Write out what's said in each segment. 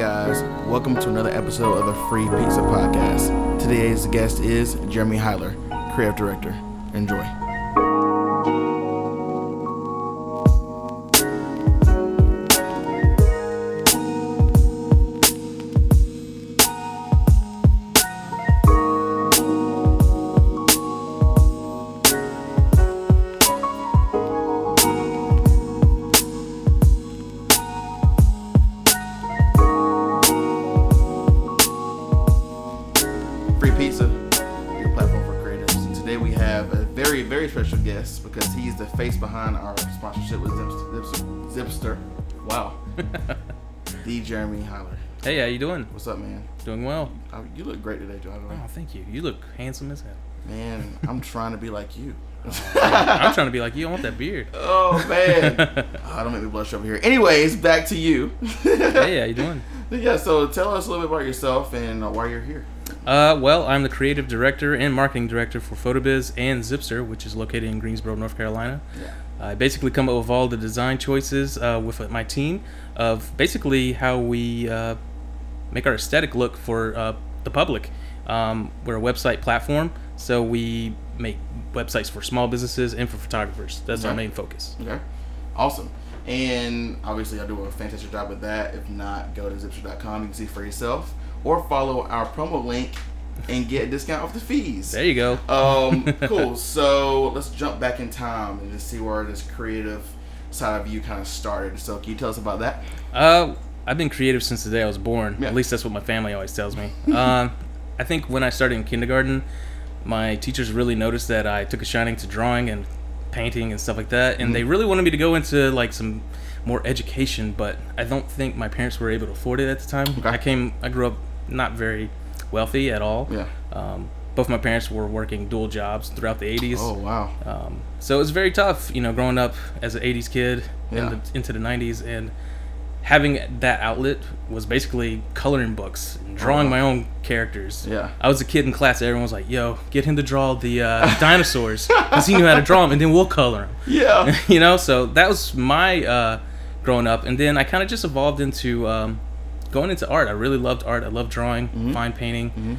guys, welcome to another episode of the Free Pizza Podcast. Today's guest is Jeremy Hyler, creative director. Enjoy. Because he's the face behind our sponsorship with Zipster. Wow. The Jeremy Hyler. Hey, how you doing? What's up, man? Doing well. You look great today, John. Oh, thank you. You look handsome as hell. Man, I'm trying to be like you. I'm trying to be like you. I want that beard. Oh, man. Don't make me blush over here. Anyways, back to you. Hey, how you doing? Yeah, so tell us a little bit about yourself and why you're here. Well, I'm the creative director and marketing director for PhotoBiz and Zipster, which is located in Greensboro, North Carolina. Yeah. I basically come up with all the design choices with my team of basically how we make our aesthetic look for the public. We're a website platform, so we make websites for small businesses and for photographers. That's our main focus. Okay. Awesome. And obviously, y'all do a fantastic job with that. If not, go to zipstreet.com. You can see for yourself. Or follow our promo link and get a discount off the fees. There you go. Cool. So let's jump back in time and just see where this creative side of you kind of started. So can you tell us about that? I've been creative since the day I was born. Yeah. At least that's what my family always tells me. I think when I started in kindergarten, my teachers really noticed that I took a shining to drawing and painting and stuff like that. And they really wanted me to go into like some more education, but I don't think my parents were able to afford it at the time. Okay. I grew up not very wealthy at all. Yeah. Both my parents were working dual jobs throughout the 80s. Oh, wow. So it was very tough, growing up as an 80s kid into the 90s, and having that outlet was basically coloring books and drawing my own characters. Yeah. I was a kid in class. Everyone was like, yo, get him to draw the dinosaurs because he knew how to draw them, and then we'll color them. Yeah. So that was my growing up. And then I kind of just evolved into... going into art. I really loved art. I loved drawing, fine painting.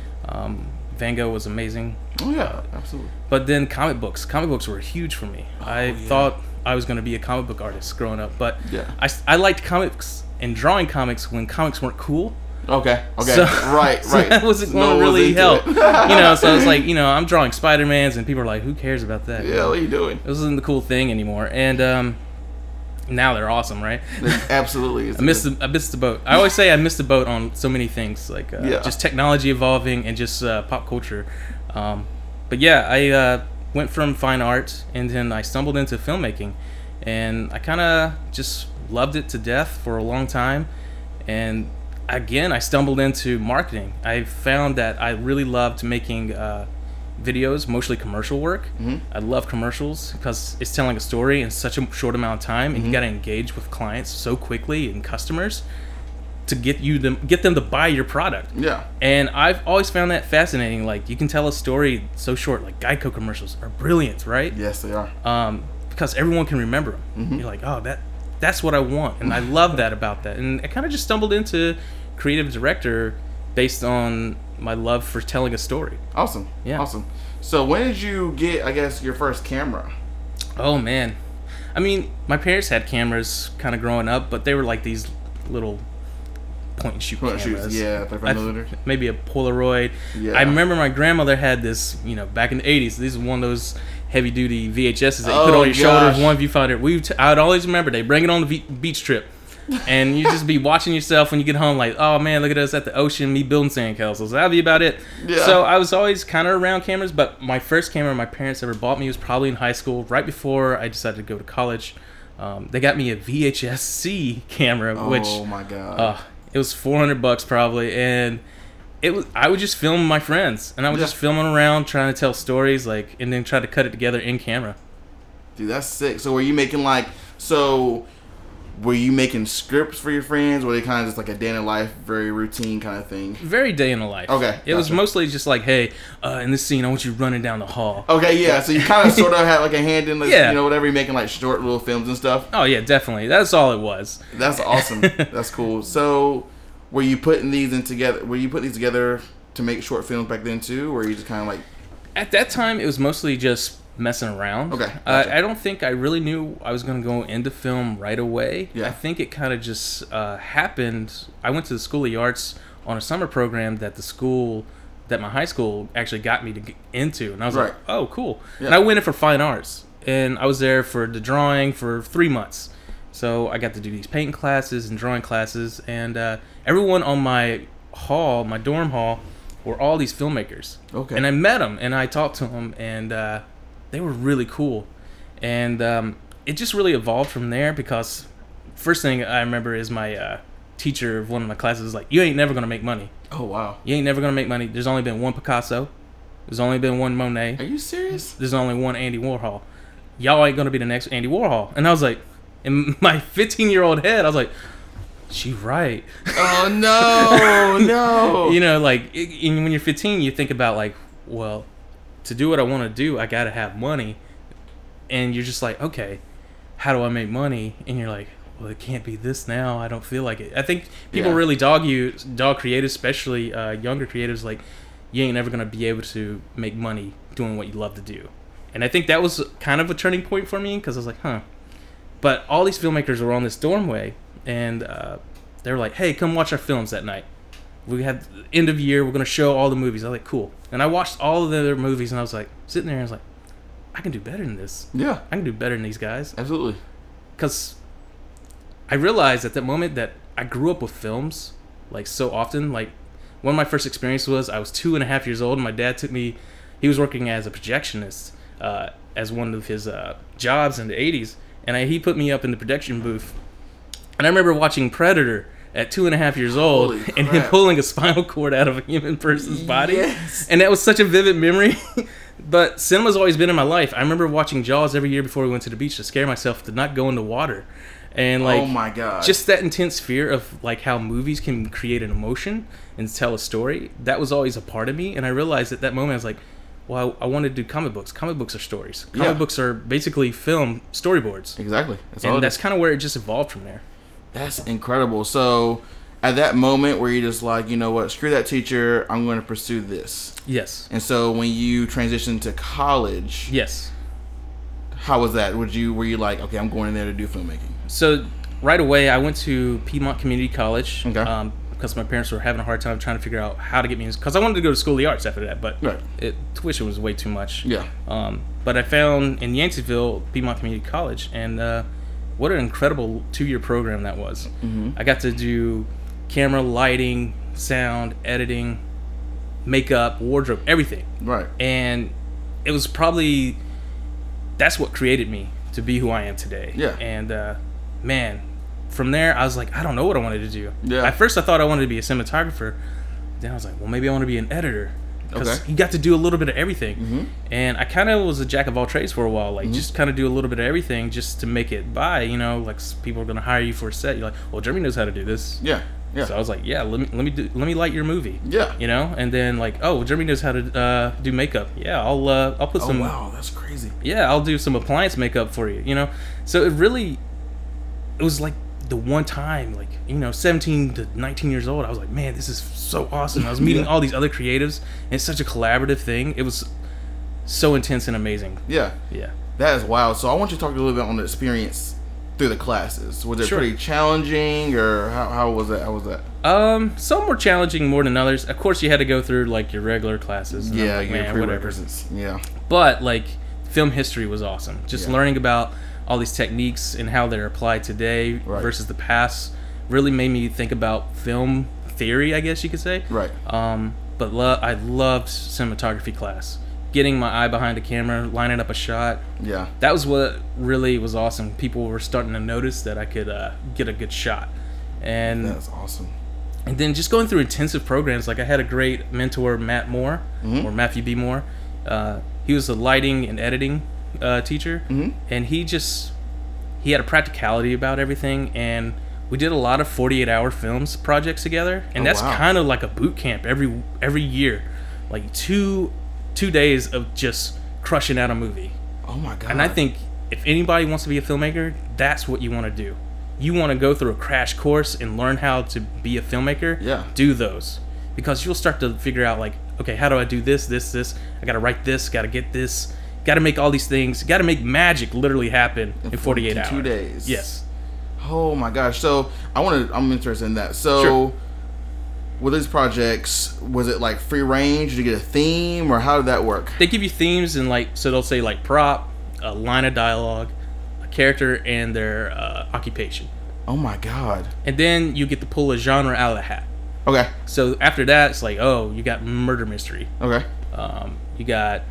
Van Gogh was amazing. Oh, yeah, absolutely. But then comic books. Comic books were huge for me. I thought I was going to be a comic book artist growing up. But I liked comics and drawing comics when comics weren't cool. Okay. So, right. That wasn't going to really help. So it's like, I'm drawing Spider-Mans, and people are like, who cares about that? Yeah, what are you doing? It wasn't the cool thing anymore. And, now they're awesome, right? Absolutely. I missed the boat. I always say I missed the boat on so many things, like just technology evolving and just pop culture. But yeah, I went from fine art, and then I stumbled into filmmaking, and I kind of just loved it to death for a long time. And again, I stumbled into marketing. I found that I really loved making videos, mostly commercial work. I love commercials because it's telling a story in such a short amount of time, and you got to engage with clients so quickly and customers to get them to buy your product. Yeah. And I've always found that fascinating. Like, you can tell a story so short. Like, Geico commercials are brilliant, right? Yes, they are. Because everyone can remember them. You're like, oh, that's what I want, and I love that about that. And I kind of just stumbled into creative director based on my love for telling a story. Awesome. Yeah. Awesome. So when did you get, I guess, your first camera? Oh, man. I mean, my parents had cameras kind of growing up, but they were like these little point-and-shoot cameras. Yeah, 35mm. Maybe a Polaroid. Yeah. I remember my grandmother had this, back in the 80s. This is one of those heavy-duty VHSs that you put on your shoulders, one viewfinder. I would always remember, they bring it on the beach trip. And you just be watching yourself when you get home, like, oh man, look at us at the ocean, me building sandcastles. That'd be about it. Yeah. So I was always kind of around cameras, but my first camera my parents ever bought me was probably in high school, right before I decided to go to college. They got me a VHS-C camera, which, oh my god, it was $400 probably, and I would just film my friends, and I would just film them around, trying to tell stories, like, and then try to cut it together in camera. Dude, that's sick. So were you making were you making scripts for your friends? Were they kind of just like a day in the life, very routine kind of thing? Very day in the life. Okay. It was mostly just like, hey, in this scene, I want you running down the hall. Okay, yeah. So you kind of sort of had like a hand in, whatever you're making, like short little films and stuff. Oh, yeah, definitely. That's all it was. That's awesome. That's cool. So Were you putting these together to make short films back then too, or were you just kind of like? At that time, it was mostly just messing around. Okay. Gotcha. I don't think I really knew I was going to go into film right away. Yeah. I think it kind of just happened. I went to the School of the Arts on a summer program that my high school actually got me to get into, and I was like, "Oh, cool!" Yeah. And I went in for fine arts, and I was there for the drawing for 3 months. So I got to do these painting classes and drawing classes, and everyone on my dorm hall, were all these filmmakers. Okay. And I met them, and I talked to them, and they were really cool. And it just really evolved from there, because first thing I remember is my teacher of one of my classes was like, "You ain't never gonna make money." Oh, wow. "You ain't never going to make money. There's only been one Picasso. There's only been one Monet. Are you serious? There's only one Andy Warhol. Y'all ain't going to be the next Andy Warhol." And I was like, in my 15-year-old head, I was like, she right. Oh, no, no. You know, like, when you're 15, you think about, like, well, to do what I want to do, I got to have money. And you're just like, okay, how do I make money? And you're like, well, it can't be this now. I don't feel like it. I think people really dog creatives, especially younger creatives, like, you ain't ever going to be able to make money doing what you love to do. And I think that was kind of a turning point for me, because I was like, huh. But all these filmmakers were on this dormway, and they were like, hey, come watch our films that night. We had end of year, we're going to show all the movies. I was like, cool. And I watched all of their movies, and I was like, sitting there, and I was like, I can do better than this. Yeah. I can do better than these guys. Absolutely. Because I realized at that moment that I grew up with films, like, so often. Like, one of my first experiences was I was 2.5 years old, and my dad took me. He was working as a projectionist as one of his jobs in the 80s, and he put me up in the production booth. And I remember watching Predator at 2.5 years old, and him pulling a spinal cord out of a human person's body. Yes. And that was such a vivid memory. But cinema's always been in my life. I remember watching Jaws every year before we went to the beach to scare myself to not go in the water. And, like, oh my God, just that intense fear of, like, how movies can create an emotion and tell a story, that was always a part of me. And I realized at that moment, I was like, well, I wanted to do comic books. Comic books are stories. Comic books are basically film storyboards. Exactly. That's kind of where it just evolved from there. That's incredible. So at that moment where you're just like, you know what, screw that teacher, I'm going to pursue this. Yes. And so when you transitioned to college. Yes. How was that? Were you like, okay, I'm going in there to do filmmaking? So right away, I went to Piedmont Community College, okay. Because my parents were having a hard time trying to figure out how to get me in, because I wanted to go to School of the Arts after that, but tuition was way too much. Yeah. But I found in Yanceyville, Piedmont Community College, and what an incredible 2-year program that was. Mm-hmm. I got to do camera, lighting, sound, editing, makeup, wardrobe, everything. Right. And it was probably, that's what created me to be who I am today. Yeah. And, man, from there, I was like, I don't know what I wanted to do. Yeah. At first, I thought I wanted to be a cinematographer. Then I was like, well, maybe I want to be an editor. Because you got to do a little bit of everything. Mm-hmm. And I kind of was a jack of all trades for a while. Like, just kind of do a little bit of everything just to make it by, you know? Like, people are going to hire you for a set. You're like, well, Jeremy knows how to do this. Yeah. Yeah. So I was like, yeah, let me light your movie. Yeah. You know? And then, like, oh, Jeremy knows how to do makeup. Yeah, I'll put some. Oh, wow, that's crazy. Yeah, I'll do some appliance makeup for you, you know? So it was like the one time, like, you know, 17 to 19 years old, I was like, man, this is so awesome. I was meeting all these other creatives, and it's such a collaborative thing. It was so intense and amazing. Yeah. Yeah. That is wild. So I want you to talk a little bit on the experience through the classes. Was it pretty challenging, or how was that? How was that? Some were challenging more than others. Of course, you had to go through, like, your regular classes. And yeah, like, your prerequisites. Yeah. But, like, film history was awesome. Just learning about all these techniques and how they're applied today versus the past really made me think about film theory, I guess you could say. Right. But I loved cinematography class. Getting my eye behind a camera, lining up a shot. Yeah. That was what really was awesome. People were starting to notice that I could get a good shot. And that's awesome. And then just going through intensive programs, like I had a great mentor, Matt Moore, or Matthew B. Moore. He was the lighting and editing teacher, and he had a practicality about everything, and we did a lot of 48-hour films projects together, and that's kind of like a boot camp every year, like two days of just crushing out a movie. Oh my God. And I think if anybody wants to be a filmmaker, that's what you want to do. you want to go through a crash course and learn how to be a filmmaker, do those. Because you'll start to figure out, like, okay, how do I do this? I got to write this, got to get this, got to make all these things, got to make magic literally happen in 48 hours. 2 days. Yes. Oh, my gosh. So I'm interested in that. So sure. With these projects, was it like free range? Did you get a theme, or how did that work? They give you themes, and like, so they'll say like prop, a line of dialogue, a character, and their occupation. Oh my god. And then you get to pull a genre out of the hat. Okay. So after that, it's like, oh, you got murder mystery. Okay. You got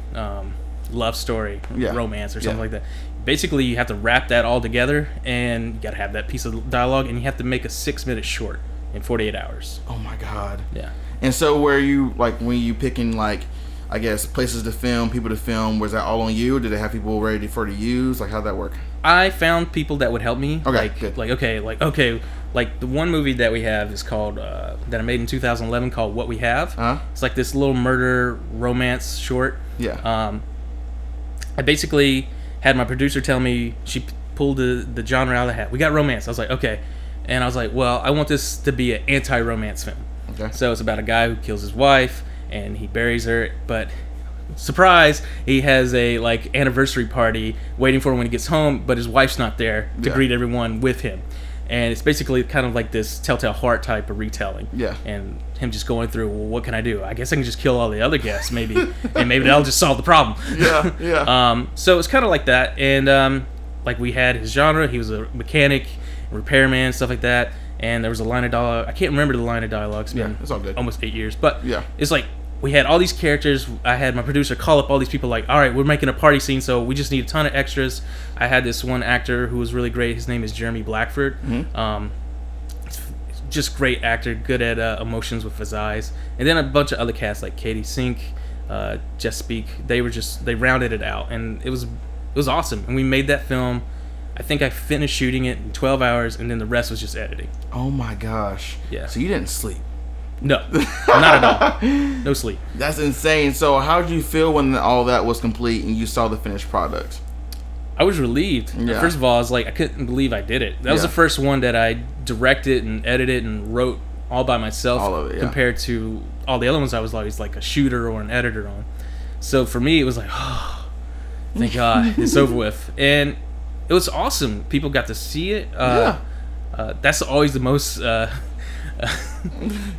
love story, romance, or something like that. Basically, you have to wrap that all together, and you got to have that piece of dialogue, and you have to make a 6-minute short in 48 hours. Oh my god. Yeah. And so were you, like, when you picking, like, I guess, places to film, people to film, was that all on you? Did they have people ready for to use? Like, how'd that work? I found people that would help me. Okay, good. Like the one movie that we have is called, that I made in 2011 called What We Have. Uh-huh. It's like this little murder romance short. Yeah. I basically had my producer tell me, she pulled the genre out of the hat. We got romance. I was like, okay. And I was like, well, I want this to be an anti-romance film. Okay. So it's about a guy who kills his wife, and he buries her, but surprise, he has a like anniversary party waiting for him when he gets home, but his wife's not there to greet everyone with him. And it's basically kind of like this Telltale Heart type of retelling. Yeah. And him just going through, well, what can I do? I guess I can just kill all the other guests, maybe. And maybe that'll just solve the problem. Yeah, yeah. So it's kind of like that. And like we had his genre. He was a mechanic, repairman, stuff like that. And there was a line of dialogue. I can't remember the line of dialogue. It's been it's all good. Almost 8 years. But it's like we had all these characters. I had my producer call up all these people like, all right, we're making a party scene, so we just need a ton of extras. I had this one actor who was really great. His name is Jeremy Blackford. Mm-hmm. Just great actor, good at emotions with his eyes. And then a bunch of other cast like Katie Sink, Just Speak. They rounded it out, and it was awesome. And we made that film. I think I finished shooting it in 12 hours, and then the rest was just editing. Oh my gosh. Yeah. So you didn't sleep. No, not at all. No sleep. That's insane. So how did you feel when all that was complete and you saw the finished product? I was relieved. Yeah. First of all, I was like, I couldn't believe I did it. That was the first one that I directed and edited and wrote all by myself, all of it, compared to all the other ones I was always like a shooter or an editor on. So for me, it was like, oh, thank God, it's over with. And it was awesome. People got to see it. That's always the most...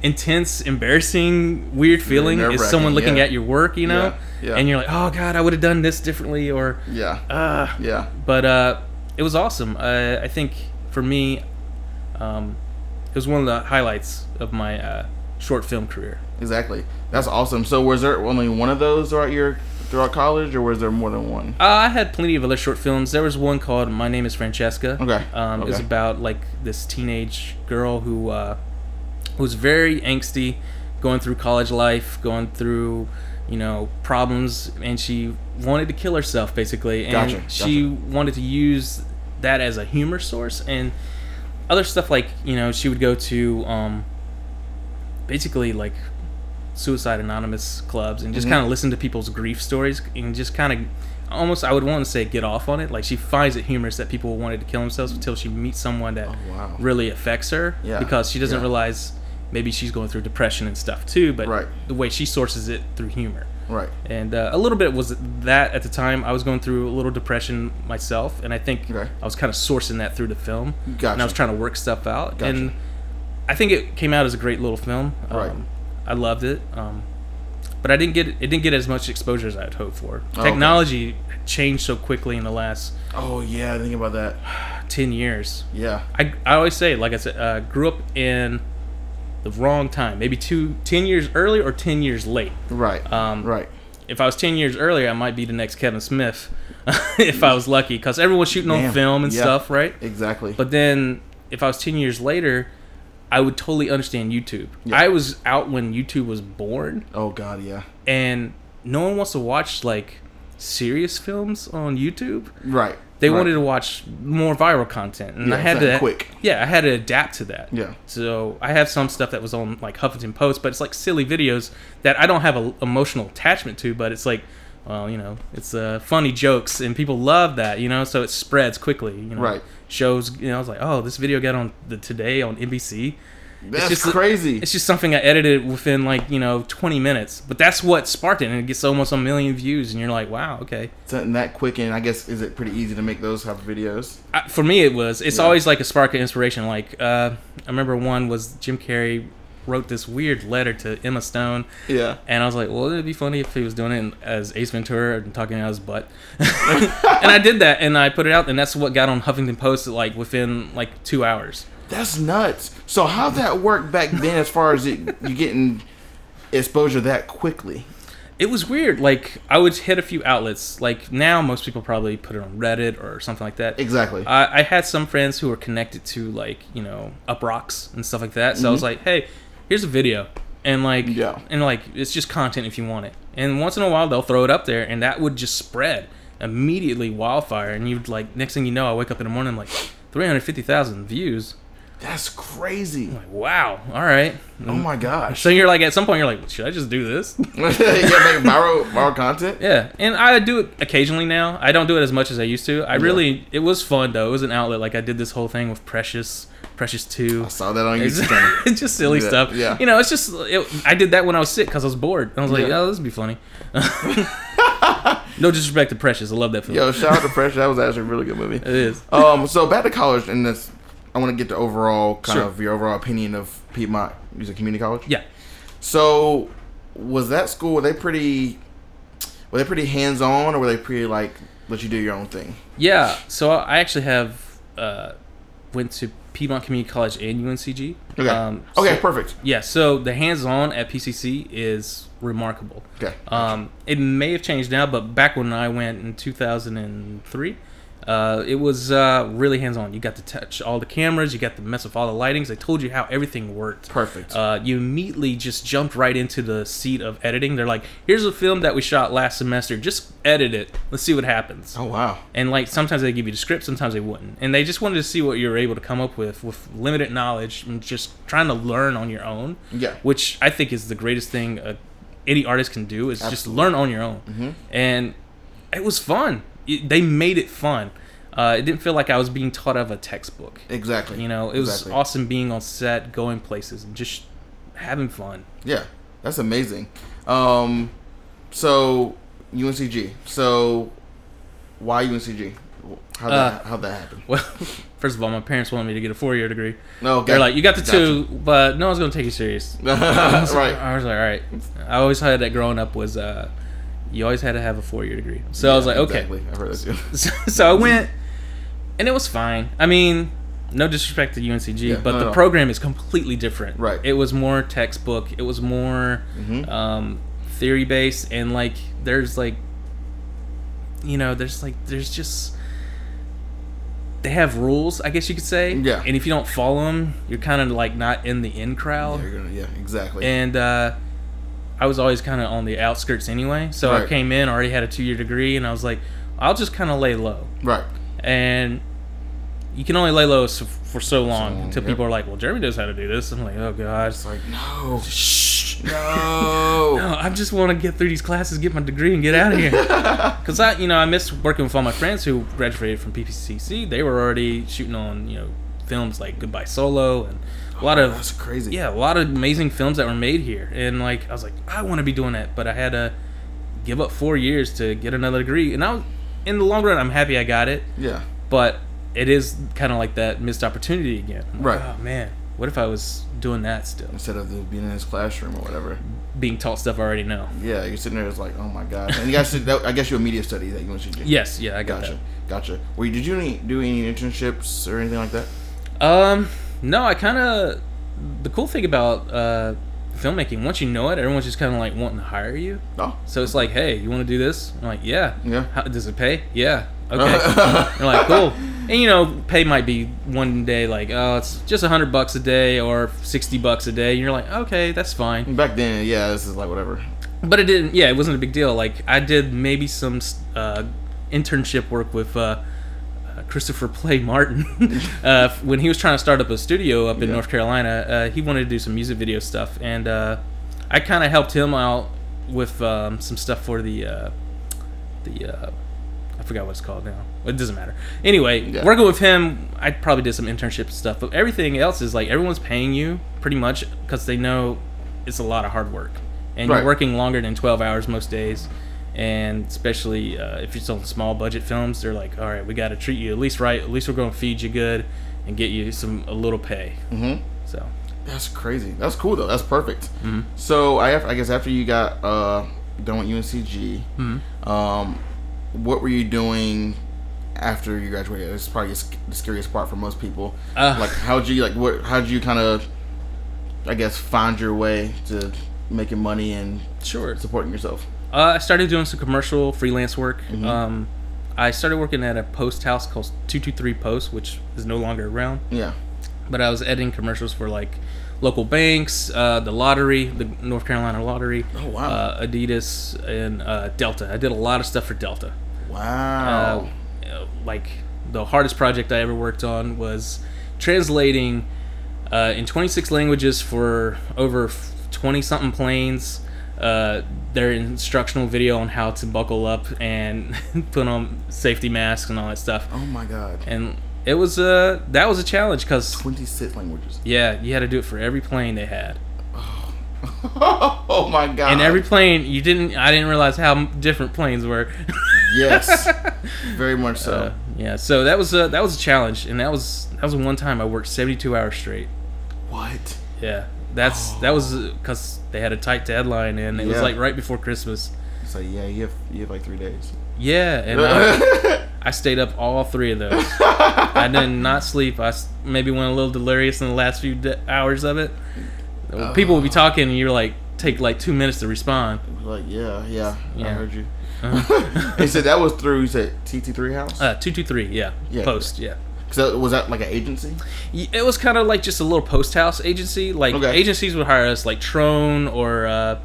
intense, embarrassing, weird feeling is someone looking at your work, you know, and you're like, oh god, I would have done this differently, or but it was awesome. I think for me, it was one of the highlights of my short film career. Exactly. That's awesome. So was there only one of those throughout college, or was there more than one? I had plenty of other short films. There was one called My Name is Francesca. Okay. It was about like this teenage girl who was very angsty, going through college life, going through, you know, problems, and she wanted to kill herself, basically. And she wanted to use that as a humor source, and other stuff like, you know, she would go to basically like Suicide Anonymous clubs and just kind of listen to people's grief stories, and just kind of almost, I would want to say, get off on it. Like, she finds it humorous that people wanted to kill themselves until she meets someone that really affects her, because she doesn't realize maybe she's going through depression and stuff too, but the way she sources it through humor. Right. And a little bit was that at the time. I was going through a little depression myself, and I think I was kind of sourcing that through the film. Gotcha. And I was trying to work stuff out. Gotcha. And I think it came out as a great little film. Right. I loved it. But it didn't get as much exposure as I had hoped for. Technology changed so quickly in the last... Oh, yeah, I think about that. 10 years. Yeah. I always say, like I said, grew up in... the wrong time. Maybe 10 years early or 10 years late. Right. Right. If I was 10 years earlier, I might be the next Kevin Smith, if I was lucky, because everyone's shooting on film and stuff, right? Exactly. But then, if I was 10 years later, I would totally understand YouTube. Yeah. I was out when YouTube was born. Oh God, yeah. And no one wants to watch like serious films on YouTube. Right. They wanted to watch more viral content, and I had to adapt to that. Yeah. So I have some stuff that was on like Huffington Post, but it's like silly videos that I don't have an emotional attachment to, but it's like well, you know, it's funny jokes, and people love that, you know, so it spreads quickly, you know. Right. Shows, you know, I was like, oh, this video got on the Today on NBC. That's it's just crazy. It's just something I edited within, like, you know, 20 minutes. But that's what sparked it, and it gets almost a million views, and you're like, wow, okay. Something that quick, and I guess, is it pretty easy to make those type of videos? For me, it was. It's always, like, a spark of inspiration. Like, I remember one was Jim Carrey wrote this weird letter to Emma Stone. Yeah. And I was like, well, it'd be funny if he was doing it as Ace Ventura and talking out his butt. And I did that, and I put it out, and that's what got on Huffington Post, like, within, like, 2 hours. That's nuts. So how'd that work back then as far as you getting exposure that quickly? It was weird. Like, I would hit a few outlets. Like, now most people probably put it on Reddit or something like that. Exactly. I had some friends who were connected to, like, you know, Up Rocks and stuff like that. So I was like, hey, here's a video. And, like, and like, it's just content if you want it. And once in a while, they'll throw it up there, and that would just spread immediately, wildfire. And you'd, like, next thing you know, I wake up in the morning, I'm like, 350,000 views. That's crazy. I'm like, wow. All right. Oh, my gosh. So you're like, at some point, you're like, should I just do this? Yeah, make viral content? Yeah. And I do it occasionally now. I don't do it as much as I used to. I really, it was fun, though. It was an outlet. Like, I did this whole thing with Precious 2. I saw that on YouTube. It's just silly stuff. Yeah. You know, it's just, I did that when I was sick because I was bored. I was like, oh, this would be funny. No disrespect to Precious. I love that film. Yo, shout out to Precious. That was actually a really good movie. It is. So back to college, and this, I want to get the overall kind of your overall opinion of Piedmont Community College. Yeah. So, was that school? Were they pretty hands on, or were they pretty like let you do your own thing? Yeah. So I actually have went to Piedmont Community College and UNCG. Okay. Perfect. Yeah. So the hands on at PCC is remarkable. Okay. It may have changed now, but back when I went in 2003. It was really hands-on. You got to touch all the cameras. You got to mess with all the lightings. They told you how everything worked. Perfect. You immediately just jumped right into the seat of editing. They're like, here's a film that we shot last semester. Just edit it. Let's see what happens. Oh, wow. And like sometimes they give you the script. Sometimes they wouldn't. And they just wanted to see what you were able to come up with limited knowledge and just trying to learn on your own. Yeah. Which I think is the greatest thing any artist can do is just learn on your own. Mm-hmm. And it was fun. They made it fun. It didn't feel like I was being taught out of a textbook. Exactly. You know, it was awesome being on set, going places, and just having fun. Yeah, that's amazing. So UNCG. So why UNCG? How'd that happen? Well, first of all, my parents wanted me to get a 4-year degree. No, okay. They're like, you got the 2, but no one's gonna take you serious. I was like, all right. I always heard that growing up was. You always had to have a 4-year degree. So I was like, okay. Exactly. I heard that too. So I went, and it was fine. I mean, no disrespect to UNCG, but the program is completely different. Right. It was more textbook. It was more theory-based. And, like, there's, like, you know, there's just, they have rules, I guess you could say. Yeah. And if you don't follow them, you're kind of, like, not in the in crowd. Yeah, exactly. And, I was always kind of on the outskirts anyway, so I came in, already had a 2-year degree, and I was like, I'll just kind of lay low. Right. And you can only lay low for so long until people are like, well, Jeremy knows how to do this. I'm like, oh, God. It's like, no. Shh. No. No, I just want to get through these classes, get my degree, and get out of here. Because, I miss working with all my friends who graduated from PPCC. They were already shooting on, films like Goodbye Solo and that's crazy. Yeah, a lot of amazing films that were made here, and like I was like, I want to be doing that, but I had to give up 4 years to get another degree, and in the long run, I'm happy I got it. Yeah, but it is kind of like that missed opportunity again. I'm right. Like, oh man, what if I was doing that still instead of being in this classroom or whatever, being taught stuff I already know? Yeah, you're sitting there, it's like, oh my gosh. And you guys, I guess you're a media studies that you went to do. Yes, yeah, I got gotcha. Well, did you do any internships or anything like that? No, I kind of... The cool thing about filmmaking, once you know it, everyone's just kind of like wanting to hire you. Oh. So it's like, hey, you want to do this? I'm like, yeah. Yeah. Does it pay? Yeah. Okay. You're like, cool. And pay might be one day like, oh, it's just $100 a day or $60 a day. And you're like, okay, that's fine. Back then, yeah, this is like whatever. But it didn't... Yeah, it wasn't a big deal. Like, I did maybe some internship work with... Christopher Play Martin, when he was trying to start up a studio up in North Carolina, he wanted to do some music video stuff, and I kind of helped him out with some stuff for the the I forgot what it's called now. It doesn't matter. Anyway, working with him, I probably did some internship stuff, but everything else is like everyone's paying you pretty much because they know it's a lot of hard work, and you're working longer than 12 hours most days. And especially if you're selling small budget films, they're like, all right, we got to treat you at least right. At least we're going to feed you good and get you a little pay. Mm-hmm. So that's crazy. That's cool though. That's perfect. Mm-hmm. So I guess after you got done with UNCG, mm-hmm. What were you doing after you graduated? It's probably the scariest part for most people. How did you kind of, I guess, find your way to making money and supporting yourself? I started doing some commercial freelance work. Mm-hmm. I started working at a post house called 223 Post, which is no longer around. Yeah. But I was editing commercials for like local banks, the lottery, the North Carolina lottery. Oh, wow. Adidas and Delta. I did a lot of stuff for Delta. Wow. Like the hardest project I ever worked on was translating in 26 languages for over 20-something planes. Their instructional video on how to buckle up and put on safety masks and all that stuff. Oh my god. And it was that was a challenge because 26 languages. Yeah, you had to do it for every plane they had. Oh my god. And every plane I didn't realize how different planes were. Yes. Very much so. Yeah, so that was a challenge, and that was one time I worked 72 hours straight. What? Yeah. That was because they had a tight deadline, and it was like right before Christmas. It's like, yeah, you have like 3 days. Yeah, and I stayed up all three of those. I did not sleep. I maybe went a little delirious in the last few hours of it. People would be talking, and you're like, take like 2 minutes to respond. Like, yeah, I heard you. Uh-huh. They said that was through, you said TT3 House? 223, yeah. Post, yeah. So was that like an agency? It was kind of like just a little post house agency. Like agencies would hire us, like Trone or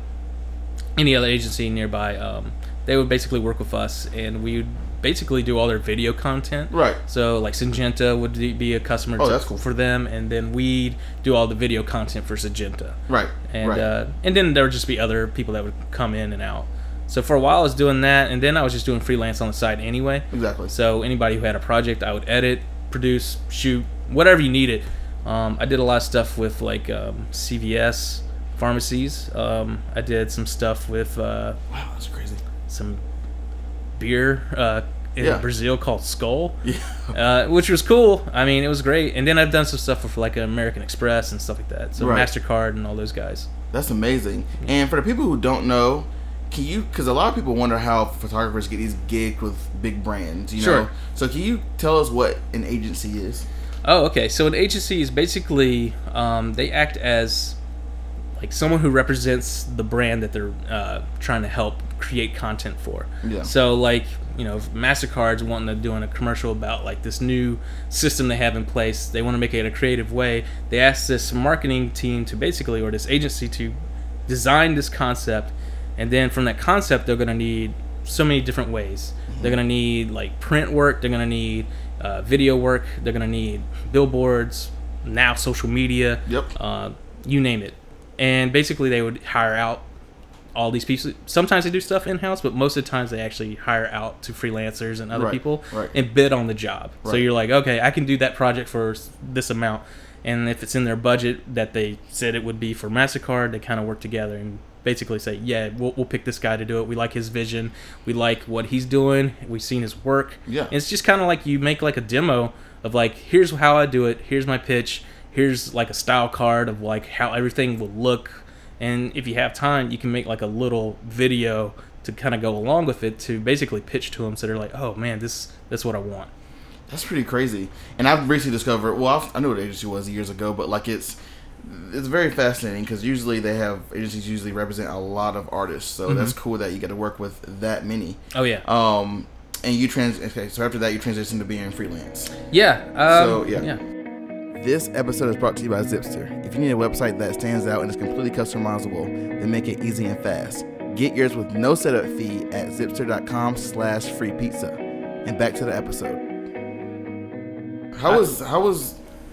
any other agency nearby. They would basically work with us, and we would basically do all their video content. Right. So like Syngenta would be a customer for them, and then we'd do all the video content for Syngenta. Right. And and then there would just be other people that would come in and out. So for a while I was doing that, and then I was just doing freelance on the side anyway. Exactly. So anybody who had a project, I would edit, produce, shoot, whatever you needed. I did a lot of stuff with like CVS pharmacies. I did some stuff with wow, that's crazy. Some beer in Brazil called Skull, which was cool. I mean, it was great. And then I've done some stuff with like American Express and stuff like that. So Mastercard and all those guys. That's amazing. And for the people who don't know, because a lot of people wonder how photographers get these gigs with big brands, you know? Sure. So can you tell us what an agency is? Oh, okay. So an agency is basically, they act as like someone who represents the brand that they're trying to help create content for. Yeah. So like, you know, if MasterCard's wanting to do a commercial about like this new system they have in place, they want to make it a creative way, they ask this marketing team to basically, or this agency to design this concept. And then from that concept, they're going to need so many different ways. Mm-hmm. They're going to need like print work. They're going to need video work. They're going to need billboards, now social media, you name it. And basically they would hire out all these people. Sometimes they do stuff in-house, but most of the times they actually hire out to freelancers and other people and bid on the job. Right. So you're like, okay, I can do that project for this amount. And if it's in their budget that they said it would be for MasterCard, they kind of work together and basically say, yeah, we'll pick this guy to do it. We like his vision. We like what he's doing. We've seen his work. Yeah. And it's just kind of like you make like a demo of like, here's how I do it. Here's my pitch. Here's like a style card of like how everything will look. And if you have time, you can make like a little video to kind of go along with it to basically pitch to them. So they're like, oh man, that's what I want. That's pretty crazy. And I've recently discovered, I knew what agency was years ago, but like it's very fascinating because usually they have agencies usually represent a lot of artists, so that's cool that you get to work with that many. Oh yeah. And you so after that you transitioned to being freelance. Yeah. This episode is brought to you by Zipster. If you need a website that stands out and is completely customizable, then make it easy and fast. Get yours with no setup fee at zipster.com/freepizza. And back to the episode. How was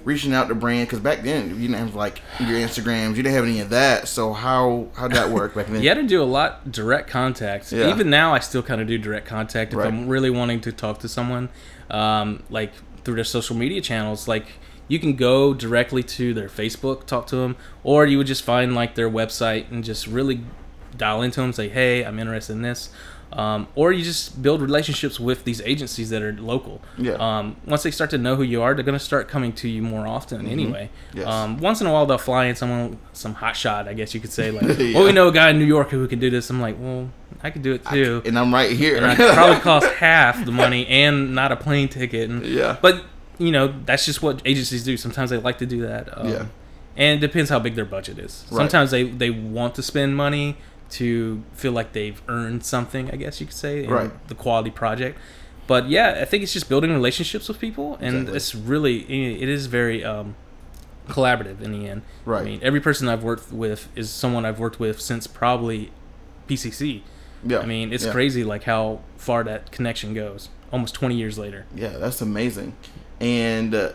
reaching out to brand, because back then you didn't have like your Instagrams, you didn't have any of that. So how'd that work back then? You had to do a lot direct contact. Yeah. Even now, I still kind of do direct contact if I'm really wanting to talk to someone, like through their social media channels. Like you can go directly to their Facebook, talk to them, or you would just find like their website and just really dial into them, say, "Hey, I'm interested in this." Or you just build relationships with these agencies that are local. Yeah. Once they start to know who you are, they're going to start coming to you more often anyway. Yes. Once in a while, they'll fly in someone, some hotshot, I guess you could say. Like, well, we know a guy in New York who can do this. I'm like, well, I could do it too. And I'm right here. And I could probably cost half the money and not a plane ticket. And, but, you know, that's just what agencies do. Sometimes they like to do that. And it depends how big their budget is. Right. Sometimes they want to spend money to feel like they've earned something, I guess you could say, in the quality project. But yeah, I think it's just building relationships with people, and it's really, it is very collaborative in the end. Right. I mean, every person I've worked with is someone I've worked with since probably PCC. Yeah. I mean, it's crazy like how far that connection goes, almost 20 years later. Yeah, that's amazing. And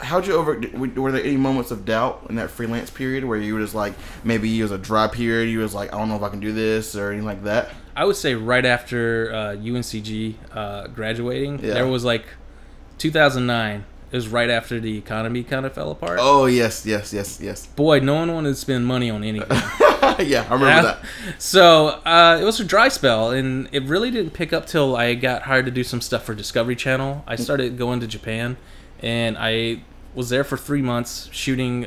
how'd you were there any moments of doubt in that freelance period where you were just like, maybe it was a dry period, you was like, I don't know if I can do this or anything like that? I would say right after UNCG graduating, there was like 2009. It was right after the economy kind of fell apart. Oh, yes. Boy, no one wanted to spend money on anything. I remember that. So it was a dry spell, and it really didn't pick up till I got hired to do some stuff for Discovery Channel. I started going to Japan, and I was there for 3 months shooting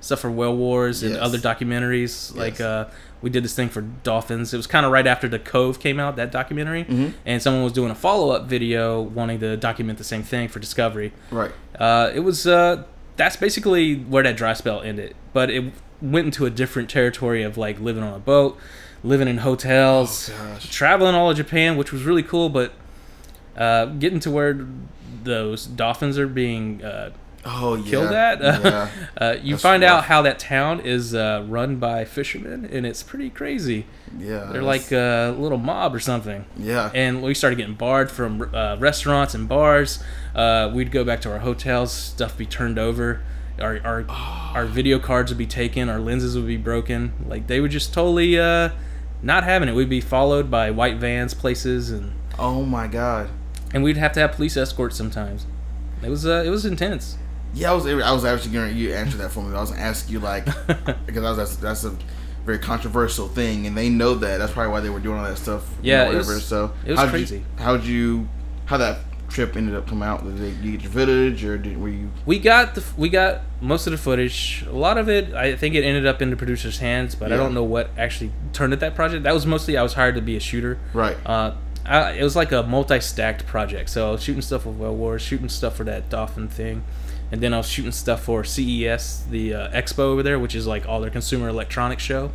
stuff for whale wars and other documentaries. Like we did this thing for dolphins. It was kind of right after The Cove came out, that documentary. And someone was doing a follow-up video wanting to document the same thing for Discovery. It was that's basically where that dry spell ended. But it went into a different territory of like living on a boat, living in hotels, traveling all of Japan, which was really cool. But getting to where those dolphins are being killed at. You That's find rough. Out how that town is run by fishermen, and it's pretty crazy. They're like a little mob or something. And we started getting barred from restaurants and bars. We'd go back to our hotels, stuff be turned over, our video cards would be taken, our lenses would be broken. Like they were just totally not having it. We'd be followed by white vans, places, and oh my god. And we'd have to have police escorts sometimes. It was intense. Yeah, I was actually going to answer that for me. I was going to ask you, like, because that's a very controversial thing, and they know that. That's probably why they were doing all that stuff. Yeah, you know, whatever. It was crazy. How that trip ended up come out? Did you get your footage, or were you? We got most of the footage. A lot of it, I think, it ended up in the producer's hands, but I don't know what actually turned at that project. That was mostly I was hired to be a shooter. Right. It was like a multi-stacked project. So I was shooting stuff for Whale Wars, shooting stuff for that dolphin thing, and then I was shooting stuff for CES, the expo over there, which is like all their consumer electronics show.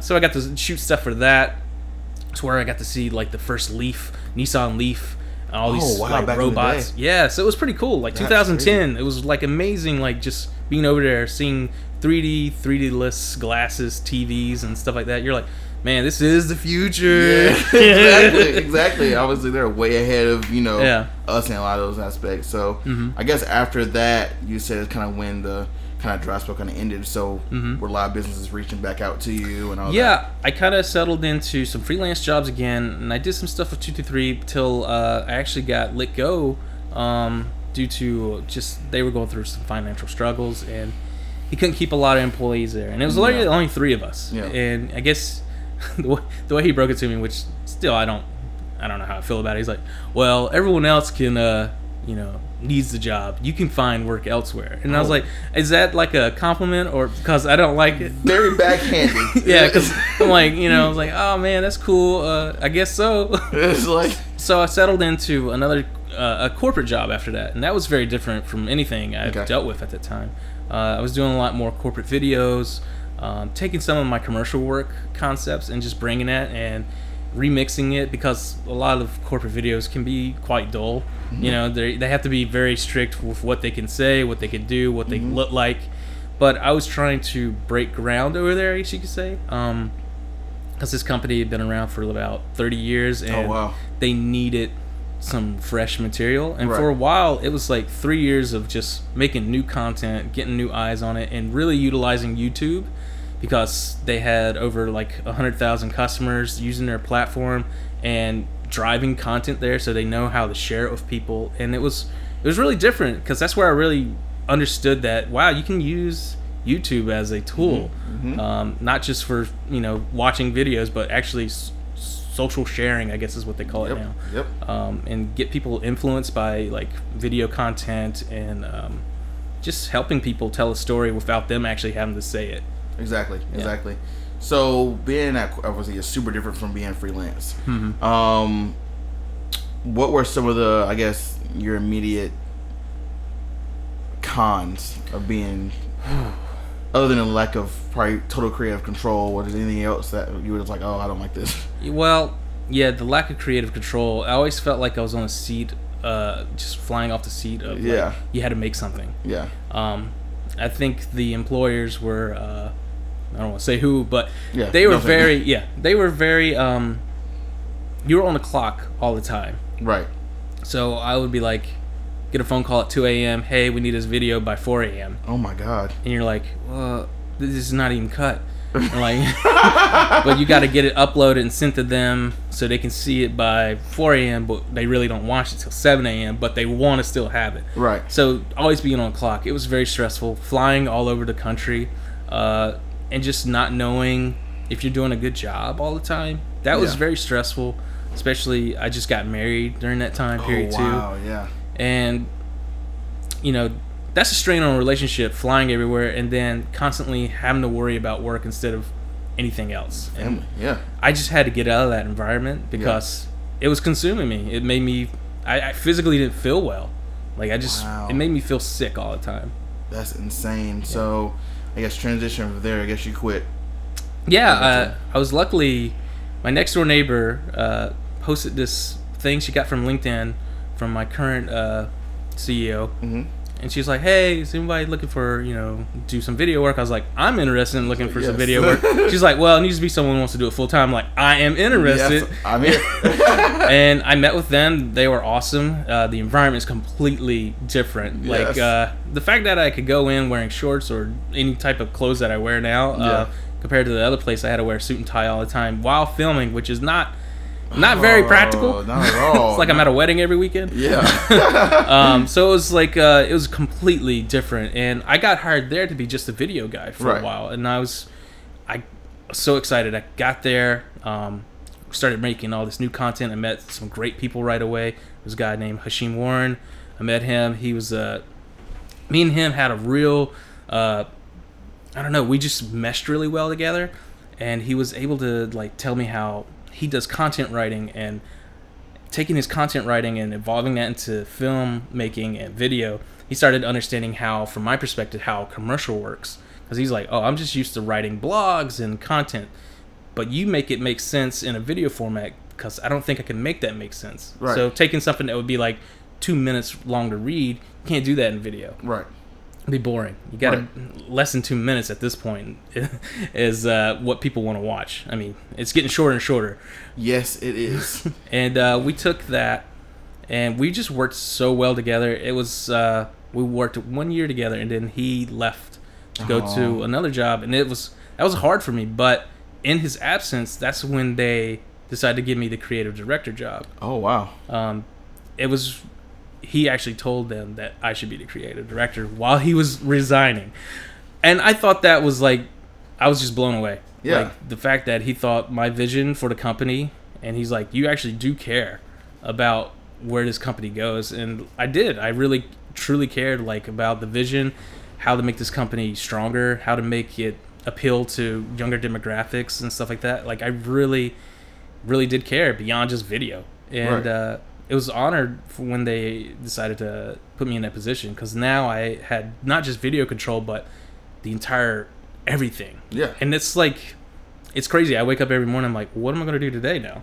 So I got to shoot stuff for that. It's where I got to see like the first Leaf, Nissan Leaf, and all these like robots. So it was pretty cool. Like 2010, it was like amazing, like just being over there, seeing 3D-less glasses, TVs, and stuff like that. You're like, man, this is the future. Yeah, exactly. Obviously, they're way ahead of, you know, us in a lot of those aspects. So I guess after that, you said it's kind of when the kind of dry spell kind of ended. So were a lot of businesses reaching back out to you and all that? Yeah, I kind of settled into some freelance jobs again, and I did some stuff with 223 till I actually got let go due to just they were going through some financial struggles, and he couldn't keep a lot of employees there. And it was literally only three of us. And I guess the way he broke it to me, which still I don't know how I feel about it. He's like, well, everyone else can needs the job, you can find work elsewhere. And I was like, is that like a compliment or because I don't like it? Very backhanded. Because I'm like, I was like, oh man, that's cool. I guess so. It's like so I settled into another a corporate job after that, and that was very different from anything I've dealt with at that time. I was doing a lot more corporate videos, taking some of my commercial work concepts and just bringing that and remixing it, because a lot of corporate videos can be quite dull. You know, they have to be very strict with what they can say, what they can do, what they look like. But I was trying to break ground over there, I guess you could say, because this company had been around for about 30 years, and they needed some fresh material. And for a while, it was like 3 years of just making new content, getting new eyes on it, and really utilizing YouTube, because they had over like 100,000 customers using their platform and driving content there, so they know how to share it with people. And it was really different, because that's where I really understood that, wow, you can use YouTube as a tool, not just for, you know, watching videos, but actually social sharing, I guess is what they call it now. And get people influenced by like video content, and just helping people tell a story without them actually having to say it. Exactly. So being that, obviously, is super different from being freelance. What were some of the, I guess, your immediate cons of being, other than a lack of probably total creative control? Was there anything else that you were just like, oh, I don't like this? Well, yeah, the lack of creative control. I always felt like I was on a seat, just flying off the seat of, like, you had to make something. I think the employers were, I don't want to say who, but they were very, they were very, you were on the clock all the time. So I would be like, get a phone call at 2 a.m., hey, we need this video by 4 a.m. Oh my God. And you're like, well, this is not even cut. But you got to get it uploaded and sent to them so they can see it by 4 a.m., but they really don't watch it till 7 a.m., but they want to still have it. So always being on the clock. It was very stressful, flying all over the country, and just not knowing if you're doing a good job all the time. That was very stressful, especially I just got married during that time period too. And, you know, that's a strain on a relationship, flying everywhere and then constantly having to worry about work instead of anything else. And I just had to get out of that environment because it was consuming me. It made me, I physically didn't feel well. Like I just, it made me feel sick all the time. That's insane. So I guess transition from there, I guess you quit. I was luckily, my next door neighbor posted this thing she got from LinkedIn from my current CEO. And she's like, hey, is anybody looking for, you know, do some video work? I was like, I'm interested in looking for some video work. She's like, well, it needs to be someone who wants to do it full time. I'm like, I am interested. I'm here. And I met with them. They were awesome. The environment is completely different. Like the fact that I could go in wearing shorts or any type of clothes that I wear now, compared to the other place I had to wear a suit and tie all the time while filming, which is not very practical. Not at all. It's like I'm at a wedding every weekend. So it was like it was completely different, and I got hired there to be just a video guy for a while, and I was so excited. I got there, started making all this new content. I met some great people right away. There was a guy named Hashim Warren. I met him. He was me and him had a real I don't know. We just meshed really well together, and he was able to like tell me how he does content writing and taking his content writing and evolving that into film making and video. He started understanding how, from my perspective, how commercial works. Because he's like, oh, I'm just used to writing blogs and content, but you make it make sense in a video format because I don't think I can make that make sense. So taking something that would be like 2 minutes long to read, you can't do that in video. It'd be boring. You got less than 2 minutes at this point is what people want to watch. I mean, it's getting shorter and shorter. Yes, it is. And we took that, and we just worked so well together. It was we worked 1 year together, and then he left to go to another job, and that was hard for me. But in his absence, that's when they decided to give me the creative director job. Oh wow! It was. He actually told them that I should be the creative director while he was resigning. And I thought that was like, I was just blown away. Like the fact that he thought my vision for the company, and he's like, you actually do care about where this company goes. And I did. I really, truly cared like about the vision, how to make this company stronger, how to make it appeal to younger demographics and stuff like that. Like I really, really did care beyond just video. And, it was honored for when they decided to put me in that position, because now I had not just video control, but the entire everything. And it's like, it's crazy. I wake up every morning, I'm like, what am I going to do today now?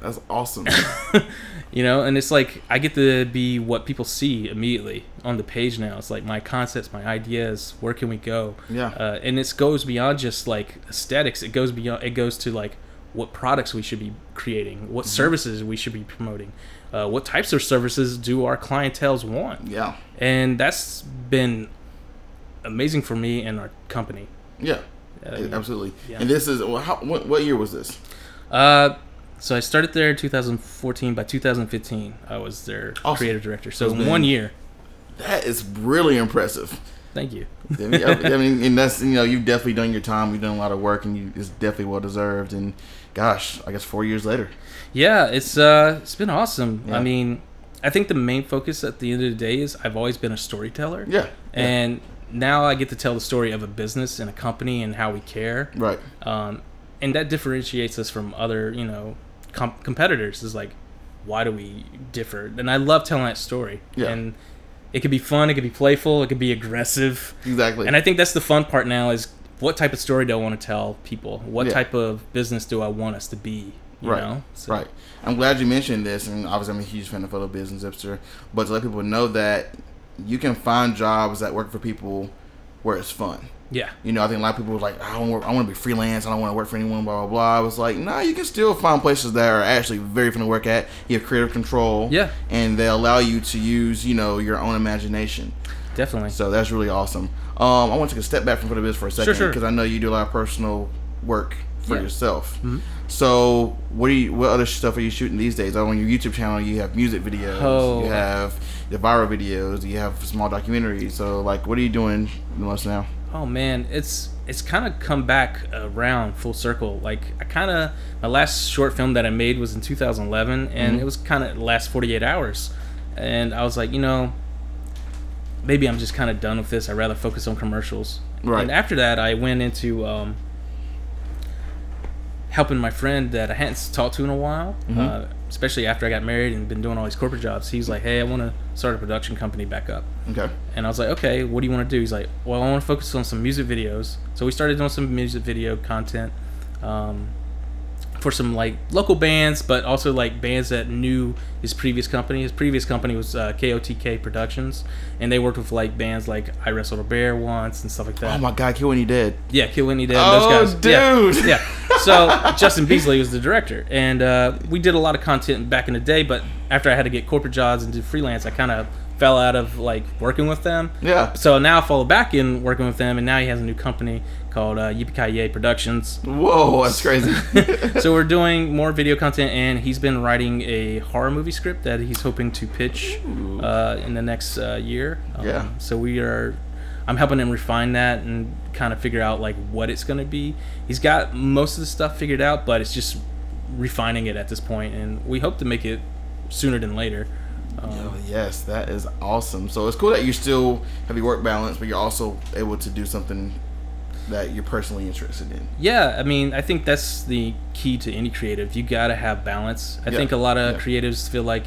That's awesome. You know, and it's like, I get to be what people see immediately on the page now. It's like my concepts, my ideas, where can we go? And it goes beyond just like aesthetics. It goes to like what products we should be creating, what services we should be promoting, what types of services do our clientele want. Yeah. And that's been amazing for me and our company. Yeah, absolutely. Yeah. And this is, what year was this? So I started there in 2014. By 2015, I was their creative director. So in 1 year. That is really impressive. Thank you. I mean, and that's, you know, you've definitely done your time. You've done a lot of work, and it's definitely well deserved. And gosh, I guess 4 years later. Yeah, it's been awesome. Yeah. I mean, I think the main focus at the end of the day is I've always been a storyteller. Yeah. And now I get to tell the story of a business and a company and how we care. Right. And that differentiates us from other, you know, competitors. Is like, why do we differ? And I love telling that story. Yeah. And it could be fun, it could be playful, it could be aggressive. Exactly. And I think that's the fun part now, is what type of story do I want to tell people? What type of business do I want us to be? You know? So. Right. I'm glad you mentioned this, and obviously I'm a huge fan of PhotoBiz and Zipster, but to let people know that you can find jobs that work for people where it's fun. Yeah. You know, I think a lot of people were like, I want to be freelance, I don't want to work for anyone, blah, blah, blah. I was like, no, you can still find places that are actually very fun to work at. You have creative control. Yeah. And they allow you to use, you know, your own imagination. Definitely. So that's really awesome. I want to take a step back from PhotoBiz for a second. Sure. Because I know you do a lot of personal work for yourself. Mm-hmm. So what other stuff are you shooting these days? Like on your YouTube channel, you have music videos. You have the viral videos. You have small documentaries. So, like, what are you doing the most now? Oh man, it's kind of come back around full circle. Like my last short film that I made was in 2011, and it was kind of the last 48 hours. And I was like, you know, maybe I'm just kind of done with this. I'd rather focus on commercials. Right. And after that, I went into helping my friend that I hadn't talked to in a while, especially after I got married and been doing all these corporate jobs. He's like, hey, I want to start a production company back up. Okay. And I was like, okay, what do you want to do? He's like, well, I want to focus on some music videos. So we started doing some music video content for some like local bands, but also like bands that knew his previous company. His previous company was KOTK Productions, and they worked with like bands like I Wrestled a Bear once and stuff like that. Oh my God, Kill Whitney Dead. Yeah, Kill Whitney Dead. Oh, those guys. Dude. Yeah. So Justin Beasley was the director, and we did a lot of content back in the day. But after I had to get corporate jobs and do freelance, I kind of fell out of like working with them. Yeah. So now I fall back in working with them, and now he has a new company called Yippee-Ki-Yay Productions. Whoa, that's crazy. So we're doing more video content, and he's been writing a horror movie script that he's hoping to pitch in the next year. So I'm helping him refine that and kind of figure out like what it's going to be. He's got most of the stuff figured out, but it's just refining it at this point, and we hope to make it sooner than later. Yes, that is awesome. So it's cool that you still have your work balance, but you're also able to do something that you're personally interested in. Yeah, I mean, I think that's the key to any creative. You got to have balance. I think a lot of creatives feel like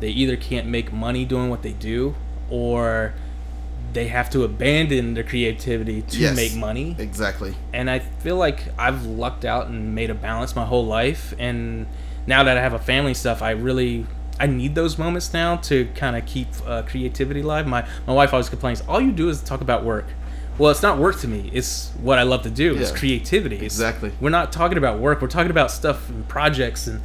they either can't make money doing what they do, or they have to abandon their creativity to make money. Exactly. And I feel like I've lucked out and made a balance my whole life. And now that I have a family stuff, I need those moments now to kind of keep creativity alive. My wife always complains, all you do is talk about work. Well, it's not work to me. It's what I love to do. Yeah. It's creativity. Exactly. We're not talking about work. We're talking about stuff and projects and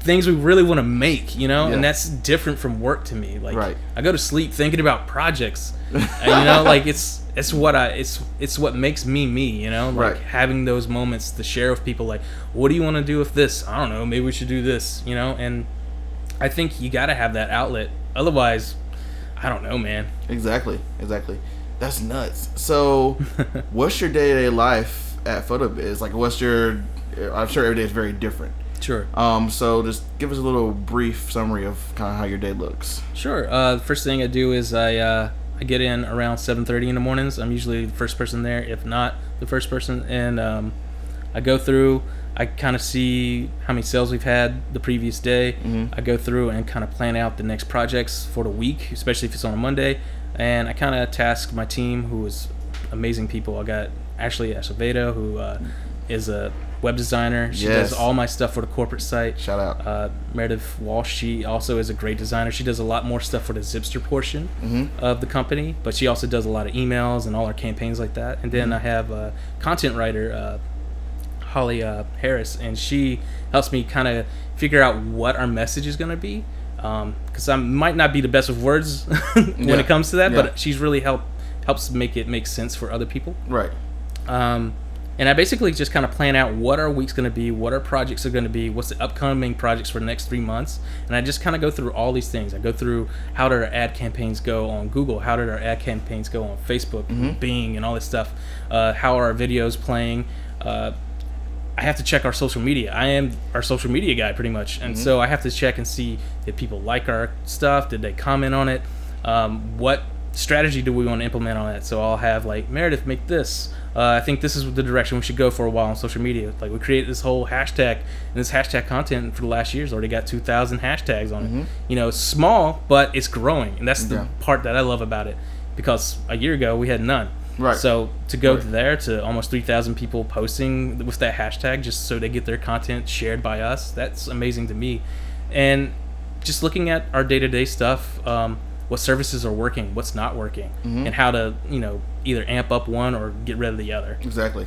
things we really want to make, you know? Yeah. And that's different from work to me. Like I go to sleep thinking about projects. And you know, like it's what makes me, you know? Like having those moments to share with people, like, what do you want to do with this? I don't know, maybe we should do this, you know? And I think you got to have that outlet. Otherwise, I don't know, man. Exactly. That's nuts. So, what's your day-to-day life at PhotoBiz? Like, I'm sure every day is very different. Sure. So, just give us a little brief summary of kind of how your day looks. Sure. The first thing I do is I get in around 7:30 in the mornings. I'm usually the first person there, if not the first person. And I go through. I kind of see how many sales we've had the previous day. Mm-hmm. I go through and kind of plan out the next projects for the week, especially if it's on a Monday. And I kind of task my team, who is amazing people. I got Ashley Acevedo, who is a web designer. She does all my stuff for the corporate site. Shout out. Meredith Walsh, she also is a great designer. She does a lot more stuff for the Zipster portion of the company, but she also does a lot of emails and all our campaigns like that. And then I have a content writer, Holly Harris, and she helps me kind of figure out what our message is going to be, because I might not be the best with words when it comes to that, but she's really helps make it make sense for other people. Right. And I basically just kind of plan out what our week's going to be, what our projects are going to be, what's the upcoming projects for the next 3 months. And I just kind of go through all these things. I go through how did our ad campaigns go on Google, how did our ad campaigns go on Facebook, Bing, and all this stuff, how are our videos playing. I have to check our social media. I am our social media guy pretty much. And so I have to check and see if people like our stuff, did they comment on it, what strategy do we want to implement on that. So I'll have like, Meredith, make this. I think this is the direction we should go for a while on social media. Like, we created this whole hashtag, and this hashtag content for the last year's already got 2,000 hashtags on it. You know, it's small, but it's growing. And that's the part that I love about it, because a year ago we had none. Right. So to go there to almost 3,000 people posting with that hashtag just so they get their content shared by us, that's amazing to me. And just looking at our day-to-day stuff, what services are working, what's not working, and how to, you know, either amp up one or get rid of the other. Exactly.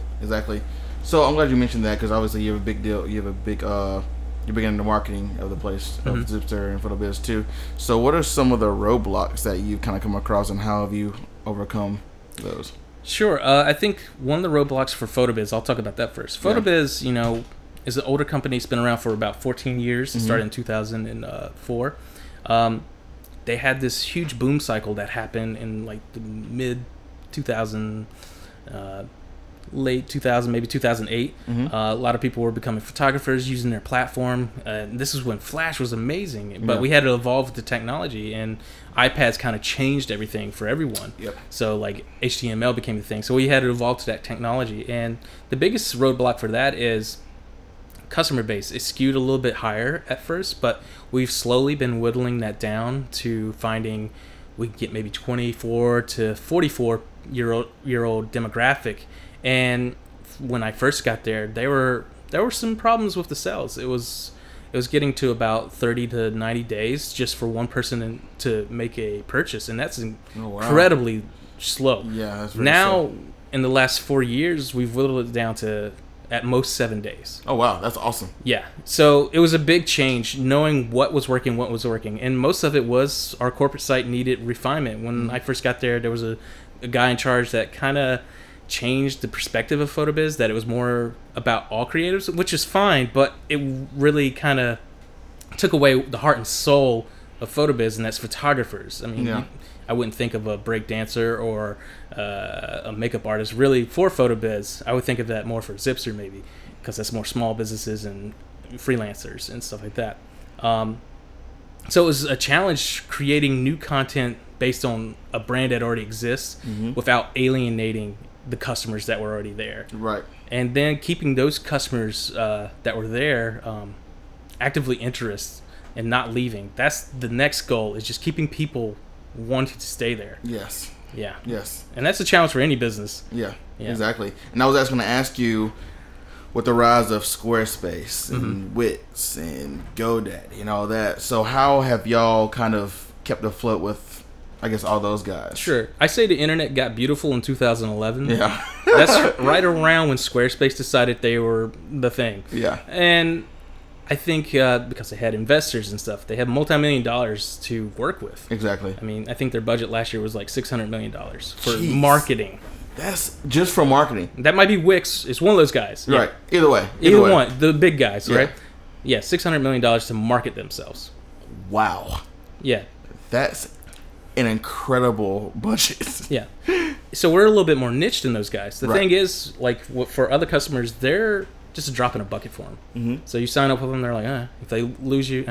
So I'm glad you mentioned that, because obviously you have a big deal. You have a big, you're big into marketing of the place, of Zipster and PhotoBiz too. So what are some of the roadblocks that you've kind of come across, and how have you overcome those? Sure. I think one of the roadblocks for PhotoBiz, I'll talk about that first. PhotoBiz, you know, is an older company. It's been around for about 14 years. It started in 2004. They had this huge boom cycle that happened in like the mid-2000, late 2000, maybe 2008. A lot of people were becoming photographers, using their platform. This is when Flash was amazing, but we had to evolve with the technology, and iPads kind of changed everything for everyone. So like HTML became the thing. So we had to evolve to that technology. And the biggest roadblock for that is customer base. It skewed a little bit higher at first, but we've slowly been whittling that down to finding we can get maybe 24 to 44 year old demographic. And when I first got there, there were some problems with the sales. It was getting to about 30 to 90 days just for one person to make a purchase, and that's incredibly slow. That's now slow. In the last 4 years, we've whittled it down to at most 7 days. Oh, wow. That's awesome. Yeah. So it was a big change, knowing what was working. And most of it was our corporate site needed refinement. When I first got there, there was a guy in charge that kind of changed the perspective of PhotoBiz, that it was more about all creatives, which is fine, but it really kind of took away the heart and soul of PhotoBiz, and that's photographers. I mean, I wouldn't think of a breakdancer or a makeup artist really for PhotoBiz. I would think of that more for Zipster maybe, because that's more small businesses and freelancers and stuff like that. So it was a challenge creating new content based on a brand that already exists without alienating the customers that were already there. Right. And then keeping those customers that were there actively interested and not leaving. That's the next goal, is just keeping people wanted to stay there. Yes. And that's a challenge for any business. Yeah. Exactly. And I was going to ask you, with the rise of Squarespace and Wix and GoDaddy and all that, so how have y'all kind of kept afloat with, I guess, all those guys? Sure. I say the internet got beautiful in 2011. Yeah. That's right around when Squarespace decided they were the thing. Yeah. And I think because they had investors and stuff, they had multi-million dollars to work with. Exactly. I mean, I think their budget last year was like $600 million for marketing. That's just for marketing. That might be Wix. It's one of those guys. Right. Yeah. Either way. One. The big guys, right? Yeah, $600 million to market themselves. Wow. Yeah. That's an incredible budget. Yeah. So we're a little bit more niched than those guys. The thing is, like, for other customers, they're just a drop in a bucket for them. So you sign up with them, they're like, if they lose you.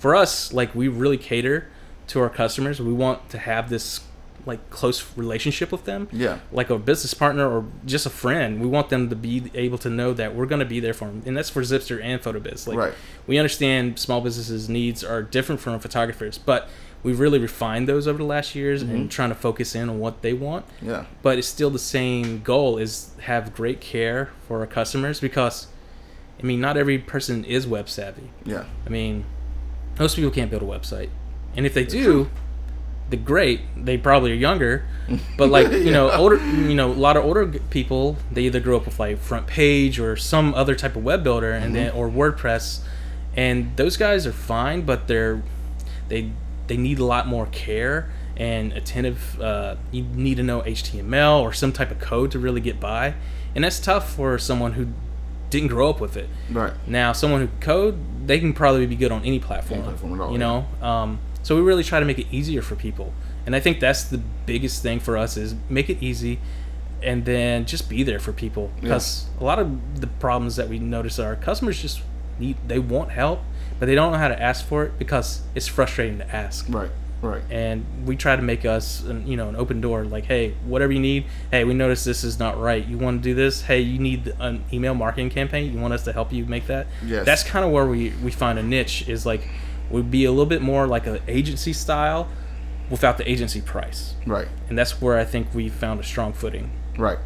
For us, like, we really cater to our customers. We want to have this, like, close relationship with them. Yeah. Like a business partner or just a friend. We want them to be able to know that we're going to be there for them. And that's for Zipster and PhotoBiz. Like, we understand small businesses' needs are different from photographers, but we've really refined those over the last years and trying to focus in on what they want. Yeah. But it's still the same goal, is have great care for our customers, because, I mean, not every person is web savvy. Yeah. I mean, most people can't build a website. And if they do, the great, they probably are younger, but like, you know, older, you know, a lot of older people, they either grew up with like FrontPage or some other type of web builder, and then or WordPress, and those guys are fine, but they need a lot more care and attentive. You need to know HTML or some type of code to really get by, and that's tough for someone who didn't grow up with it. Right. Now, someone who code, they can probably be good on any platform. Any platform at all. You know. So we really try to make it easier for people, and I think that's the biggest thing for us is make it easy, and then just be there for people, because a lot of the problems that we notice are customers just need, they want help, but they don't know how to ask for it because it's frustrating to ask. Right. Right. And we try to make us, you know, an open door, like, hey, whatever you need, hey, we noticed this is not right. You want to do this? Hey, you need an email marketing campaign? You want us to help you make that? Yes. That's kind of where we find a niche, is like, would be a little bit more like an agency style without the agency price. Right. And that's where I think we found a strong footing. Right.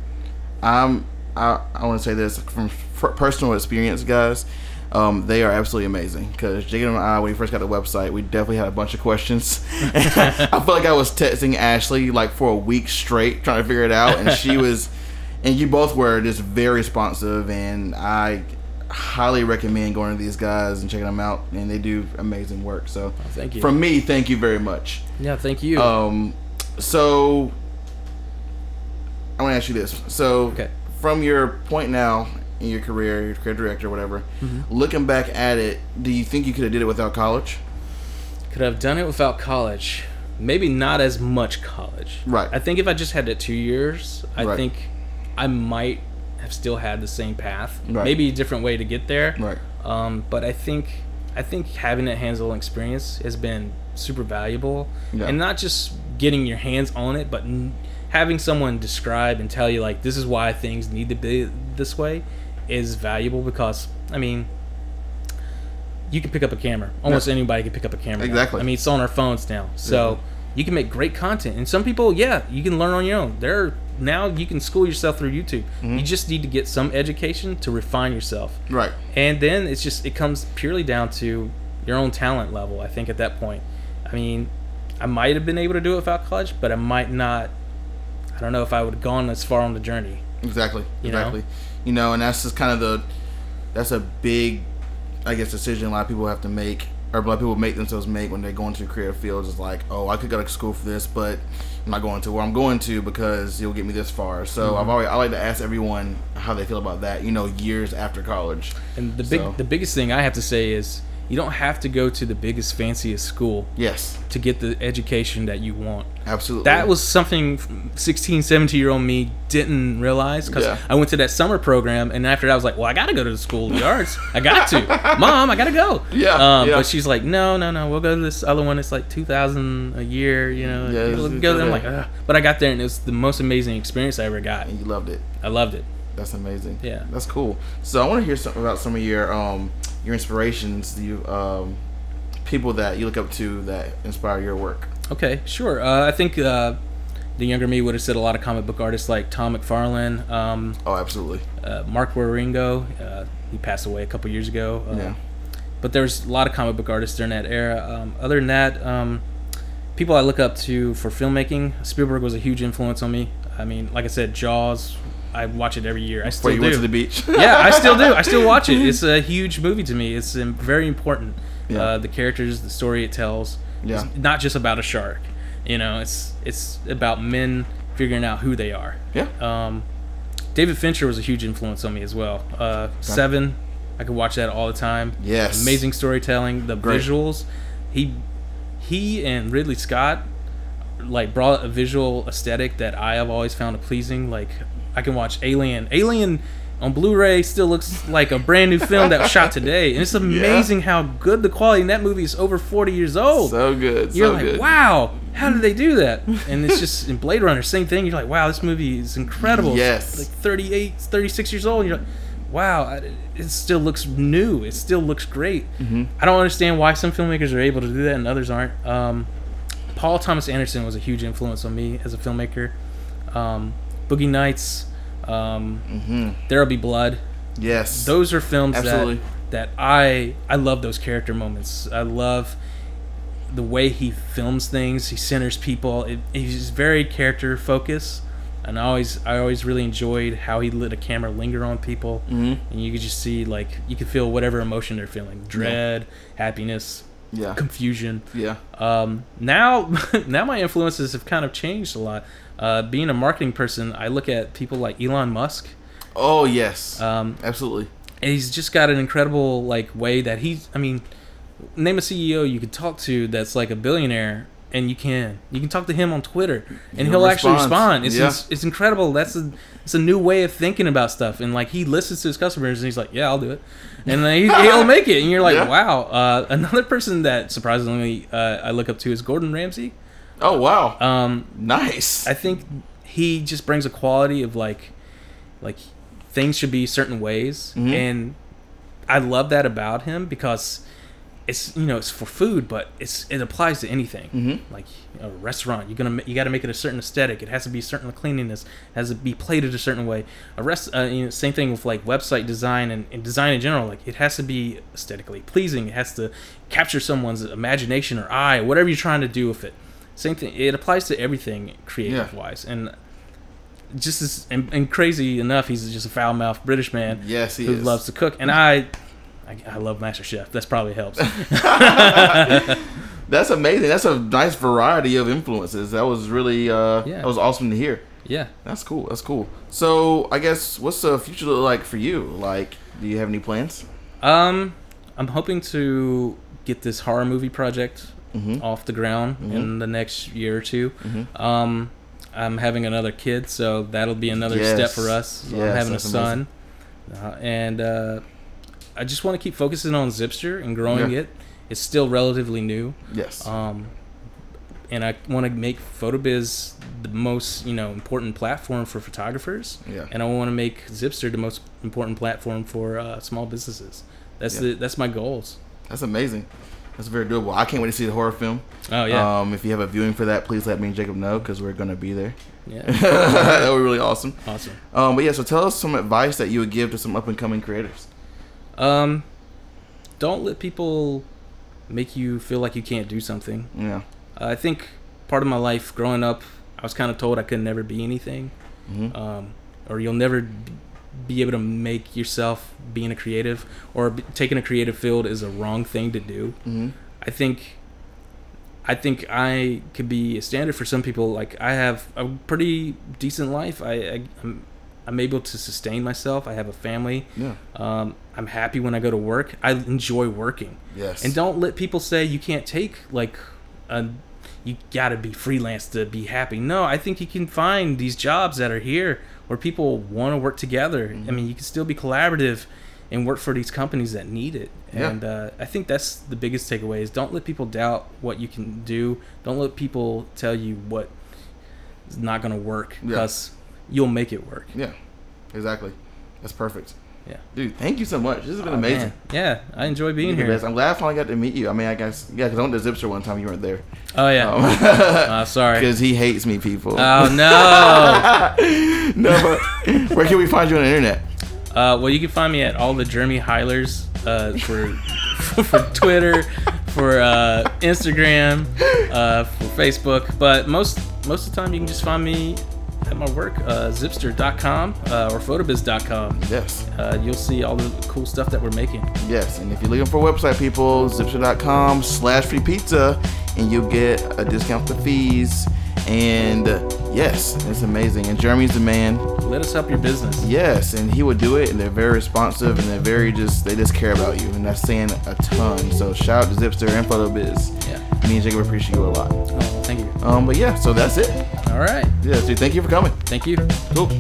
I want to say this from personal experience, guys. They are absolutely amazing, because Jacob and I, when we first got the website, we definitely had a bunch of questions. I feel like I was texting Ashley like for a week straight trying to figure it out, and she was, and you both were just very responsive, and I highly recommend going to these guys and checking them out, and they do amazing work. So thank you. From me, thank you very much. Yeah, thank you. So I want to ask you this. So from your point now, in your career director, whatever, looking back at it, do you think you could have did it without college? Could I have done it without college? Maybe not as much college. Right. I think if I just had that 2 years, I think I might have still had the same path. Right. Maybe a different way to get there. Right. But I think having that hands-on experience has been super valuable, and not just getting your hands on it, but having someone describe and tell you, like, this is why things need to be this way, is valuable, because I mean, you can pick up a camera. Almost anybody can pick up a camera. Exactly. Now. I mean, it's on our phones now, so you can make great content. And some people, you can learn on your own. Now you can school yourself through YouTube. You just need to get some education to refine yourself. Right. And then it comes purely down to your own talent level. I think at that point, I mean, I might have been able to do it without college, but I might not. I don't know if I would have gone as far on the journey. Exactly. Exactly. You know, and that's just kind of that's a big, I guess, decision a lot of people have to make, or a lot of people make themselves make when they go into creative fields. It's like, oh, I could go to school for this, but I'm not going to where I'm going to because it'll get me this far. So I like to ask everyone how they feel about that, you know, years after college. And the biggest thing I have to say is, you don't have to go to the biggest, fanciest school to get the education that you want. Absolutely. That was something 16, 17-year-old me didn't realize, because I went to that summer program, and after that I was like, well, I got to go to the School of the Arts. I got to. Mom, I got to go. But she's like, no, we'll go to this other one. It's like $2,000 a year, you know. Go there. I'm like, ugh. But I got there, and it was the most amazing experience I ever got. And you loved it. I loved it. That's amazing. Yeah. That's cool. So I want to hear about some of your inspirations, people that you look up to that inspire your work. Okay, sure. I think the younger me would have said a lot of comic book artists like Tom McFarlane. Oh, absolutely. Mark Waringo, he passed away a couple years ago. But there's a lot of comic book artists during that era. Other than that, people I look up to for filmmaking, Spielberg was a huge influence on me. I mean, like I said, Jaws, I watch it every year. I still do. Before you went to the beach? Yeah, I still do. I still watch it. It's a huge movie to me. It's very important. Yeah. The characters, the story it tells. Yeah. It's not just about a shark. You know, it's about men figuring out who they are. Yeah. David Fincher was a huge influence on me as well. Seven, I could watch that all the time. Yes. Amazing storytelling, the visuals. He and Ridley Scott like brought a visual aesthetic that I have always found pleasing. Like, I can watch Alien. Alien on Blu-ray still looks like a brand new film that was shot today. And it's amazing how good the quality in that movie is, over 40 years old. So good. You're like, wow, how did they do that? And it's just, in Blade Runner, same thing. You're like, wow, this movie is incredible. Yes. It's like 38, 36 years old. And you're like, wow, it still looks new. It still looks great. Mm-hmm. I don't understand why some filmmakers are able to do that and others aren't. Paul Thomas Anderson was a huge influence on me as a filmmaker. Boogie Nights, There'll Be Blood. Yes. Those are films that I love those character moments. I love the way he films things, he centers people. He's very character focused, and I always really enjoyed how he let a camera linger on people, and you could just see, like, you could feel whatever emotion they're feeling: dread, happiness, confusion. Now my influences have kind of changed a lot. Being a marketing person, I look at people like Elon Musk. Oh yes, absolutely. And he's just got an incredible, like, way that he's, I mean, name a CEO you could talk to that's like a billionaire, and you can talk to him on Twitter, and he'll actually respond. It's incredible. It's a new way of thinking about stuff, and like he listens to his customers, and he's like, yeah, I'll do it, and then he'll make it, and you're like, wow. Another person that surprisingly I look up to is Gordon Ramsay. Oh wow, nice. I think he just brings a quality of like things should be certain ways, and I love that about him, because it's, you know, it's for food, but it applies to anything. Like a restaurant, you got to make it a certain aesthetic. It has to be a certain cleanliness. It has to be plated a certain way. Same thing with like website design and design in general. Like it has to be aesthetically pleasing. It has to capture someone's imagination or eye, whatever you're trying to do with it. Same thing. It applies to everything creative wise, and just as and crazy enough, he's just a foul-mouthed British man. Yes, he is. Who loves to cook, and I love MasterChef. That's probably helps. That's amazing. That's a nice variety of influences. That was really that was awesome to hear. Yeah, that's cool. That's cool. So I guess, what's the future look like for you? Like, do you have any plans? I'm hoping to get this horror movie project off the ground in the next year or two. I'm having another kid, so that'll be another step for us. So I'm having a son, and I just want to keep focusing on Zipster and growing it. It's still relatively new. Yes. And I want to make PhotoBiz the most, important platform for photographers. Yeah. And I want to make Zipster the most important platform for small businesses. That's my goals. That's amazing. That's very doable. I can't wait to see the horror film. Oh yeah. If you have a viewing for that, please let me and Jacob know, because we're gonna be there. Yeah. That would be really awesome. Awesome. But yeah, so tell us some advice that you would give to some up and coming creators. Don't let people make you feel like you can't do something. Yeah. I think part of my life growing up, I was kind of told I could never be anything, or you'll never be able to make yourself being a creative, or taking a creative field is a wrong thing to do. I think I could be a standard for some people. Like, I have a pretty decent life. I'm able to sustain myself. I have a family. Yeah. I'm happy when I go to work. I enjoy working. Yes. And don't let people say you can't take, like, you gotta be freelance to be happy. No, I think you can find these jobs that are here where people want to work together. I mean, you can still be collaborative and work for these companies that need it. Yeah. And I think that's the biggest takeaway, is don't let people doubt what you can do. Don't let people tell you what is not going to work, because you'll make it work. Yeah, exactly. That's perfect. Yeah, dude, thank you so much. This has been amazing. Man. Yeah, I enjoy being here. I'm glad I finally got to meet you. I mean, I guess because I went to Zipster one time, you weren't there. Oh yeah. Sorry. Because he hates me, people. Oh no. No, but where can we find you on the internet? Well, you can find me at all the Jeremy Hylers for Twitter, for Instagram, for Facebook. But most of the time, you can just find me at my work, zipstreet.com or photobiz.com. Yes. You'll see all the cool stuff that we're making. Yes, and if you're looking for a website, people, zipstreet.com/free pizza, and you'll get a discount for fees. And yes, it's amazing. And Jeremy's the man. Let us help your business. Yes, and he would do it, and they're very responsive, and they're very they just care about you, and that's saying a ton. So shout out to Zipster and PhotoBiz. Yeah. Me and Jacob appreciate you a lot. Oh, thank you. But yeah, so that's it. All right. Yeah, so thank you for coming. Thank you. Cool.